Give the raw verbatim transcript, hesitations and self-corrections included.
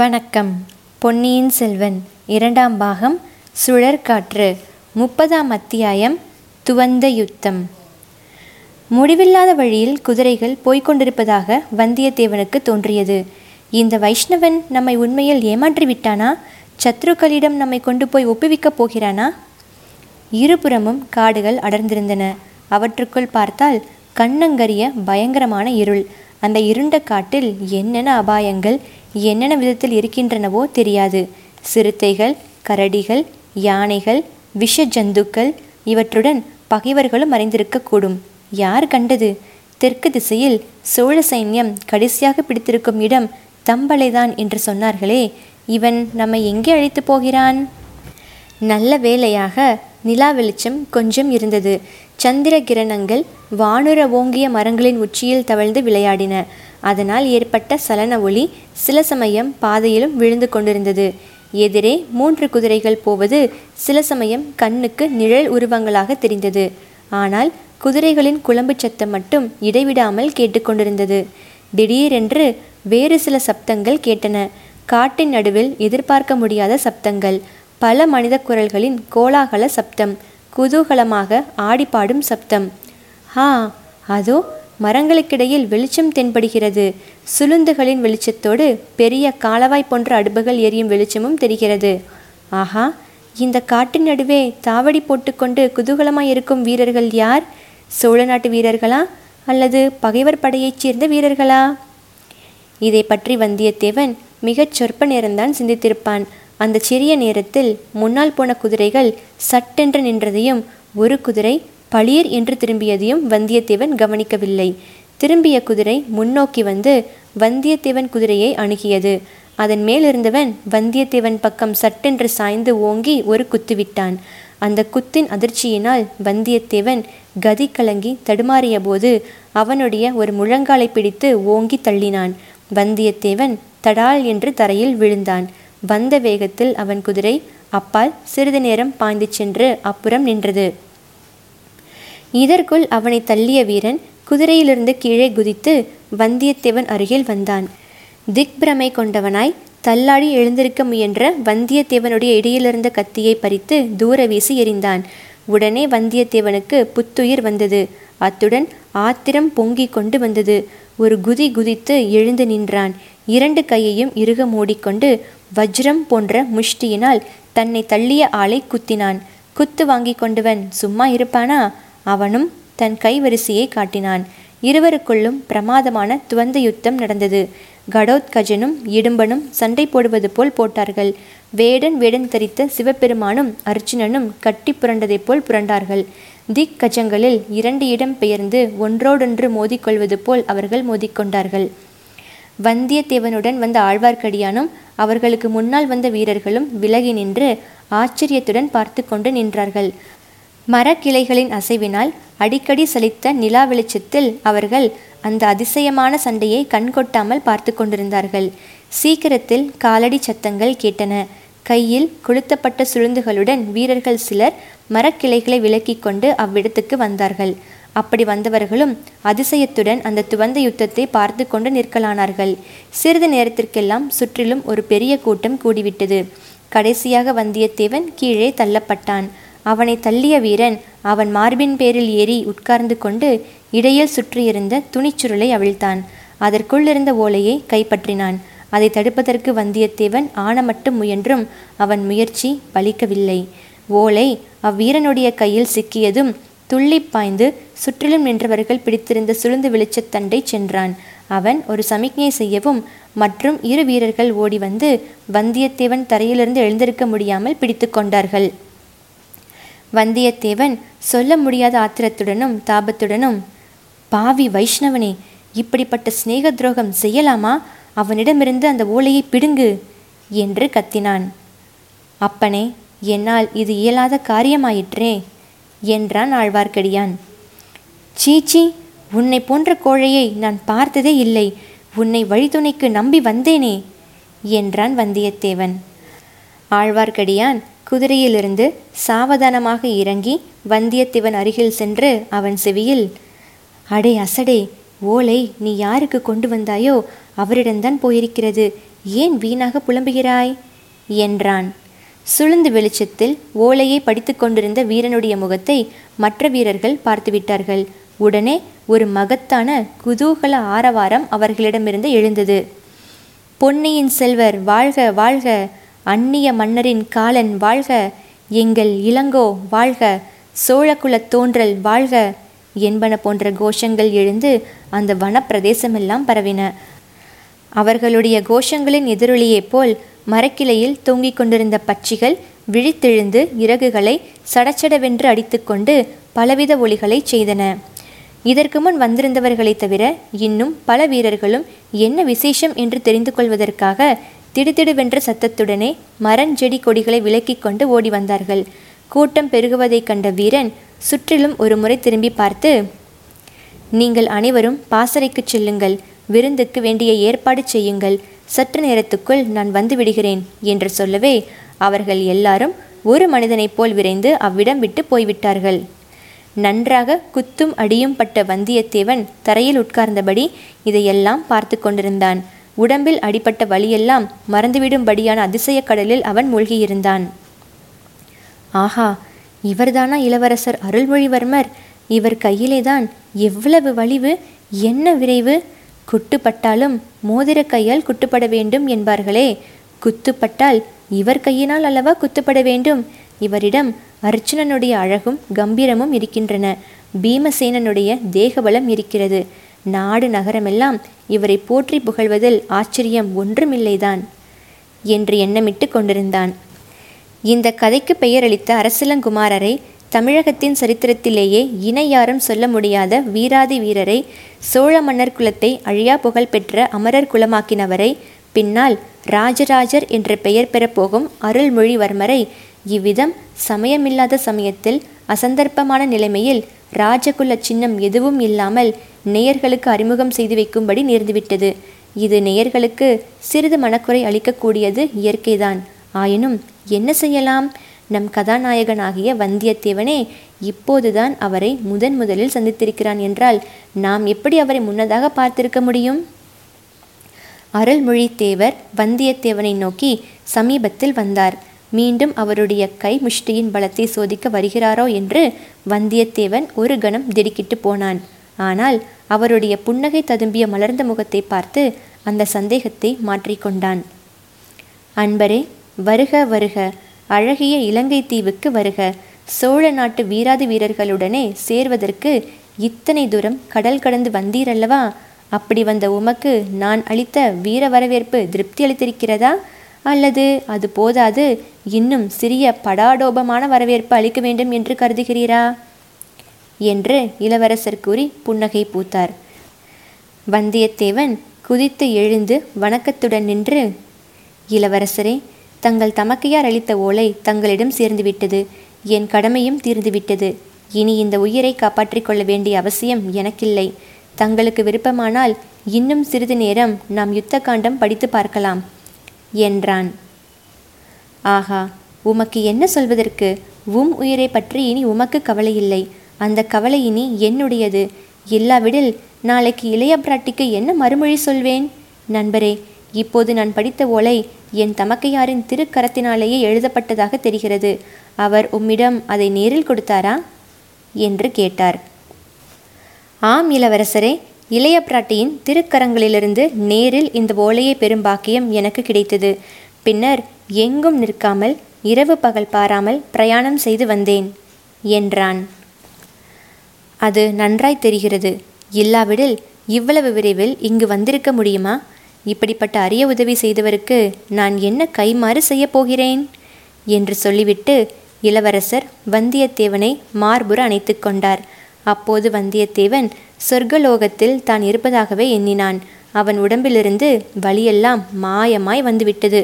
வணக்கம். பொன்னியின் செல்வன் இரண்டாம் பாகம் சுழற்காற்று, முப்பதாம் அத்தியாயம் துவந்த யுத்தம். முடிவில்லாத வழியில் குதிரைகள் போய்கொண்டிருப்பதாக வந்தியத்தேவனுக்கு தோன்றியது. இந்த வைஷ்ணவன் நம்மை உண்மையில் ஏமாற்றிவிட்டானா? சத்ருக்கலியிடம் நம்மை கொண்டு போய் ஒப்புவிக்கப் போகிறானா? இருபுறமும் காடுகள் அடர்ந்திருந்தன. அவற்றுக்குள் பார்த்தால் கண்ணங்கரிய பயங்கரமான இருள். அந்த இருண்ட காட்டில் என்னென்ன அபாயங்கள் என்னென்ன விதத்தில் இருக்கின்றனவோ தெரியாது. சிறுத்தைகள், கரடிகள், யானைகள், விஷ ஜந்துக்கள், இவற்றுடன் பகைவர்களும் மறைந்திருக்கக்கூடும். யார் கண்டது? தெற்கு திசையில் சோழ சைன்யம் கடைசியாக பிடித்திருக்கும் இடம் தம்பளைதான் என்று சொன்னார்களே, இவன் நம்மை எங்கே அழைத்து போகிறான்? நல்ல வேளையாக நிலா வெளிச்சம் கொஞ்சம் இருந்தது. சந்திர கிரணங்கள் வானுர ஓங்கிய மரங்களின் உச்சியில் தவழ்ந்து விளையாடின. அதனால் ஏற்பட்ட சலன ஒளி சில சமயம் பாதையிலும் விழுந்து கொண்டிருந்தது. எதிரே மூன்று குதிரைகள் போவது சில சமயம் கண்ணுக்கு நிழல் உருவங்களாக தெரிந்தது. ஆனால் குதிரைகளின் குளம்பு சத்தம் மட்டும் இடைவிடாமல் கேட்டுக்கொண்டிருந்தது. திடீரென்று வேறு சில சப்தங்கள் கேட்டன. காட்டின் நடுவில் எதிர்பார்க்க முடியாத சப்தங்கள், பல மனித குரல்களின் கோலாகல சப்தம், குதூகலமாக ஆடிப்பாடும் சப்தம். ஆ, அதோ மரங்களுக்கிடையில் வெளிச்சம் தென்படுகிறது. சுளுந்துகளின் வெளிச்சத்தோடு பெரிய காலவாய் போன்ற அடுப்புகள் எரியும் வெளிச்சமும் தெரிகிறது. ஆஹா, இந்த காட்டின் நடுவே தாவடி போட்டுக்கொண்டு குதூகலமாய் இருக்கும் வீரர்கள் யார்? சோழ நாட்டு வீரர்களா அல்லது பகைவர் படையைச் சேர்ந்த வீரர்களா? இதை பற்றி வந்தியத்தேவன் மிகச் சொற்ப நேரம்தான் சிந்தித்திருப்பான். அந்த சிறிய நேரத்தில் முன்னால் போன குதிரைகள் சட்டென்று நின்றதையும் ஒரு குதிரை பளிர் என்று திரும்பியதையும் வந்தியத்தேவன் கவனிக்கவில்லை. திரும்பிய குதிரை முன்னோக்கி வந்து வந்தியத்தேவன் குதிரையை அணுகியது. அதன் மேலிருந்தவன் வந்தியத்தேவன் பக்கம் சட்டென்று சாய்ந்து ஓங்கி ஒரு குத்து விட்டான். அந்த குத்தின் அதிர்ச்சியினால் வந்தியத்தேவன் கதி கலங்கி தடுமாறிய போது அவனுடைய ஒரு முழங்காலை பிடித்து ஓங்கி தள்ளினான். வந்தியத்தேவன் தடால் என்று தரையில் விழுந்தான். வந்த வேகத்தில் அவன் குதிரை அப்பால் சிறிது நேரம் பாய்ந்து சென்று அப்புறம் நின்றது. இதற்குள் அவனை தள்ளிய வீரன் குதிரையிலிருந்து கீழே குதித்து வந்தியத்தேவன் அருகில் வந்தான். திக் பிரமை கொண்டவனாய் தள்ளாடி எழுந்திருக்க முயன்ற வந்தியத்தேவனுடைய இடையிலிருந்த கத்தியை பறித்து தூர வீசி எறிந்தான். உடனே வந்தியத்தேவனுக்கு புத்துயிர் வந்தது. அத்துடன் ஆத்திரம் பொங்கி கொண்டு வந்தது. ஒரு குதி குதித்து எழுந்து நின்றான். இரண்டு கையையும் இறுக மூடிக்கொண்டு வஜ்ரம் போன்ற முஷ்டியினால் தன்னை தள்ளிய ஆளை குத்தினான். குத்து வாங்கி கொண்டவன் சும்மா இருப்பானா? அவனும் தன் கைவரிசையை காட்டினான். இருவருக்குள்ளும் பிரமாதமான துவந்த யுத்தம் நடந்தது. கடோத்கஜனும் இடும்பனும் சண்டை போடுவது போல் போட்டார்கள். வேடன் வேடன் தரித்த சிவபெருமானும் அர்ஜுனனும் கட்டி புரண்டதை போல் புரண்டார்கள். திக் கஜங்களில் இரண்டு இடம் பெயர்ந்து ஒன்றோடொன்று மோதிக்கொள்வது போல் அவர்கள் மோதிக்கொண்டார்கள். வந்தியத்தேவனுடன் வந்த ஆழ்வார்க்கடியானும் அவர்களுக்கு முன்னால் வந்த வீரர்களும் விலகி நின்று ஆச்சரியத்துடன் பார்த்து கொண்டு நின்றார்கள். மரக்கிளைகளின் அசைவினால் அடிக்கடி சலித்த நிலா வெளிச்சத்தில் அவர்கள் அந்த அதிசயமான சண்டையை கண்கொட்டாமல் பார்த்து கொண்டிருந்தார்கள். சீக்கிரத்தில் காலடி சத்தங்கள் கேட்டன. கையில் கொளுத்தப்பட்ட சுளுந்துகளுடன் வீரர்கள் சிலர் மரக்கிளைகளை விலக்கி கொண்டு அவ்விடத்துக்கு வந்தார்கள். அப்படி வந்தவர்களும் அதிசயத்துடன் அந்த துவந்த யுத்தத்தை பார்த்து கொண்டு நிற்கலானார்கள். சிறிது நேரத்திற்கெல்லாம் சுற்றிலும் ஒரு பெரிய கூட்டம் கூடிவிட்டது. கடைசியாக வந்தியத்தேவன் கீழே தள்ளப்பட்டான். அவனை தள்ளிய வீரன் அவன் மார்பின் பேரில் ஏறி உட்கார்ந்து கொண்டு இடையில் சுற்றியிருந்த துணிச்சுருளை அவிழ்த்தான். அதற்குள்ளிருந்த ஓலையை கைப்பற்றினான். அதை தடுப்பதற்கு வந்தியத்தேவன் ஆனமட்டும் முயன்றும் அவன் முயற்சி பலிக்கவில்லை. ஓலை அவ்வீரனுடைய கையில் சிக்கியதும் துள்ளி பாய்ந்து சுற்றிலும் நின்றவர்கள் பிடித்திருந்த சுளுந்து வெளிச்சத்தண்டை சென்றான். அவன் ஒரு சமிக்ஞை செய்யவும் மற்றும் இரு வீரர்கள் ஓடி வந்து வந்தியத்தேவன் தரையிலிருந்து எழுந்திருக்க முடியாமல் பிடித்து கொண்டார்கள். வந்தியத்தேவன் சொல்ல முடியாத ஆத்திரத்துடனும் தாபத்துடனும், பாவி வைஷ்ணவனே, இப்படிப்பட்ட சிநேக துரோகம் செய்யலாமா? அவனிடமிருந்து அந்த ஓலையை பிடுங்கு என்று கத்தினான். அப்பனே, என்னால் இது இயலாத காரியமாயிற்றே என்றான் ஆழ்வார்க்கடியான். சீச்சி, உன்னை போன்ற கோழையை நான் பார்த்ததே இல்லை. உன்னை வழித்துணைக்கு நம்பி வந்தேனே என்றான் வந்தியத்தேவன். ஆழ்வார்க்கடியான் குதிரையிலிருந்து சாவதானமாக இறங்கி வந்தியத்தேவன் அருகில் சென்று அவன் செவியில், அடே அசடே, ஓலை நீ யாருக்கு கொண்டு வந்தாயோ அவரிடம்தான் போயிருக்கிறது. ஏன் வீணாக புலம்புகிறாய் என்றான். சுளுந்து வெளிச்சத்தில் ஓலையை படித்து கொண்டிருந்த வீரனுடைய முகத்தை மற்ற வீரர்கள் பார்த்துவிட்டார்கள். உடனே ஒரு மகத்தான குதூகல ஆரவாரம் அவர்களிடமிருந்து எழுந்தது. பொன்னியின் செல்வர் வாழ்க வாழ்க, அந்நிய மன்னரின் காலன் வாழ்க, எங்கள் இளங்கோ வாழ்க, சோழகுலத் தோன்றல் வாழ்க என்பன போன்ற கோஷங்கள் எழுந்து அந்த வனப்பிரதேசமெல்லாம் பரவின. அவர்களுடைய கோஷங்களின் எதிரொலியை போல் மரக்கிளையில் தொங்கிக் கொண்டிருந்த பட்சிகள் விழித்தெழுந்து இறகுகளை சடச்சடவென்று அடித்து கொண்டு பலவித ஒலிகளை செய்தன. இதற்கு முன் வந்திருந்தவர்களை தவிர இன்னும் பல வீரர்களும் என்ன விசேஷம் என்று தெரிந்து கொள்வதற்காக திடுதிடுவென்ற சத்தத்துடனே மரஞ்செடி கொடிகளை விலக்கிக் கொண்டு ஓடி வந்தார்கள். கூட்டம் பெருகுவதைக் கண்ட வீரன் சுற்றிலும் ஒரு முறை திரும்பி பார்த்து, நீங்கள் அனைவரும் பாசறைக்கு செல்லுங்கள், விருந்துக்கு வேண்டிய ஏற்பாடு செய்யுங்கள், சற்று நேரத்துக்குள் நான் வந்து விடுகிறேன் என்று சொல்லவே அவர்கள் எல்லாரும் ஒரு மனிதனைப் போல் விரைந்து அவ்விடம் விட்டு போய்விட்டார்கள். நன்றாக குத்தும் அடியும் பட்ட வந்தியத்தேவன் தரையில் உட்கார்ந்தபடி இதையெல்லாம் பார்த்து கொண்டிருந்தான். உடம்பில் அடிபட்ட வலியெல்லாம் மறந்துவிடும்படியான அதிசய கடலில் அவன் மூழ்கியிருந்தான். ஆஹா, இவர்தானா இளவரசர் அருள்மொழிவர்மர்? இவர் கையிலேதான் எவ்வளவு வலிவு, என்ன விரைவு! குட்டுப்பட்டாலும் மோதிர கையால் குட்டுப்பட வேண்டும் என்பார்களே, குத்துப்பட்டால் இவர் கையினால் அல்லவா குத்துப்பட வேண்டும்? இவரிடம் அர்ஜுனனுடைய அழகும் கம்பீரமும் இருக்கின்றன, பீமசேனனுடைய தேகபலம் இருக்கிறது. நாடு நகரமெல்லாம் இவரை போற்றி புகழ்வதில் ஆச்சரியம் ஒன்றுமில்லைதான் என்று எண்ணமிட்டு கொண்டிருந்தான். இந்த கதைக்கு பெயரளித்த அரசலங்குமாரரை, தமிழகத்தின் சரித்திரத்திலேயே இணையாரும் சொல்ல முடியாத வீராதி வீரரை, சோழ மன்னர் குலத்தை அழியா புகழ் பெற்ற அமரர் குலமாக்கினவரை, பின்னால் ராஜராஜர் என்ற பெயர் பெறப்போகும் அருள்மொழிவர்மரை இவ்விதம் சமயமில்லாத சமயத்தில் அசந்தர்ப்பமான நிலைமையில் ராஜகுல சின்னம் எதுவும் இல்லாமல் நேயர்களுக்கு அறிமுகம் செய்து வைக்கும்படி நேர்ந்துவிட்டது. இது நேயர்களுக்கு சிறிது மனக்குறை அளிக்கக்கூடியது இயற்கைதான். ஆயினும் என்ன செய்யலாம்? நம் கதாநாயகனாகிய வந்தியத்தேவனே இப்போதுதான் அவரை முதன் முதலில் சந்தித்திருக்கிறான் என்றால் நாம் எப்படி அவரை முன்னதாக பார்த்திருக்க முடியும்? அருள்மொழித்தேவர் வந்தியத்தேவனை நோக்கி சமீபத்தில் வந்தார். மீண்டும் அவருடைய கை முஷ்டியின் பலத்தை சோதிக்க வருகிறாரோ என்று வந்தியத்தேவன் ஒரு கணம் திடுக்கிட்டு போனான். ஆனால் அவருடைய புன்னகை ததும்பிய மலர்ந்த முகத்தை பார்த்து அந்த சந்தேகத்தை மாற்றிக்கொண்டான். அன்பரே, வருக வருக, அழகிய இலங்கை தீவுக்கு வருக. சோழ நாட்டு வீராதி வீரர்களுடனே சேர்வதற்கு இத்தனை தூரம் கடல் கடந்து வந்தீரல்லவா? அப்படி வந்த உமக்கு நான் அளித்த வீர வரவேற்பு திருப்தி அளித்திருக்கிறதா? அல்லது அது போதாது, இன்னும் சிறிய படாடோபமான வரவேற்பு அளிக்க வேண்டும் என்று கருதுகிறீரா என்று இளவரசர் கூறி புன்னகை பூத்தார். வந்தியத்தேவன் குதித்து எழுந்து வணக்கத்துடன் நின்று, இளவரசரே, தங்கள் தமக்கையார் அளித்த ஓலை தங்களிடம் சேர்ந்துவிட்டது. என் கடமையும் தீர்ந்துவிட்டது. இனி இந்த உயிரை காப்பாற்றிக் கொள்ள வேண்டிய அவசியம் எனக்கில்லை. தங்களுக்கு விருப்பமானால் இன்னும் சிறிது நேரம் நாம் யுத்த காண்டம் படித்து பார்க்கலாம் என்றான். ஆஹா, உமக்கு என்ன சொல்வதற்கு? உம் உயிரை பற்றி இனி உமக்கு கவலை இல்லை. அந்த கவலை இனி என்னுடையது. இல்லாவிடில் நாளைக்கு இளைய பிராட்டிக்கு என்ன மறுமொழி சொல்வேன்? நண்பரே, இப்போது நான் படித்த ஓலை என் தமக்கையாரின் திருக்கரத்தினாலேயே எழுதப்பட்டதாக தெரிகிறது. அவர் உம்மிடம் அதை நேரில் கொடுத்தாரா என்று கேட்டார். ஆம் இளவரசரே, இளைய பிராட்டியின் திருக்கரங்களிலிருந்து நேரில் இந்த ஓலையை பெறும் பாக்கியம் எனக்கு கிடைத்தது. பின்னர் எங்கும் நிற்காமல் இரவு பகல் பாராமல் பிரயாணம் செய்து வந்தேன் என்றான். அது நன்றாய் தெரிகிறது. இல்லாவிடில் இவ்வளவு விரைவில் இங்கு வந்திருக்க முடியுமா? இப்படிப்பட்ட அரிய உதவி செய்தவருக்கு நான் என்ன கைமாறு செய்ய போகிறேன் என்று சொல்லிவிட்டு இளவரசர் வந்தியத்தேவனை மார்புற அணைத்து கொண்டார். அப்போது வந்தியத்தேவன் சொர்க்கலோகத்தில் தான் இருப்பதாகவே எண்ணினான். அவன் உடம்பிலிருந்து வலியெல்லாம் மாயமாய் வந்துவிட்டது.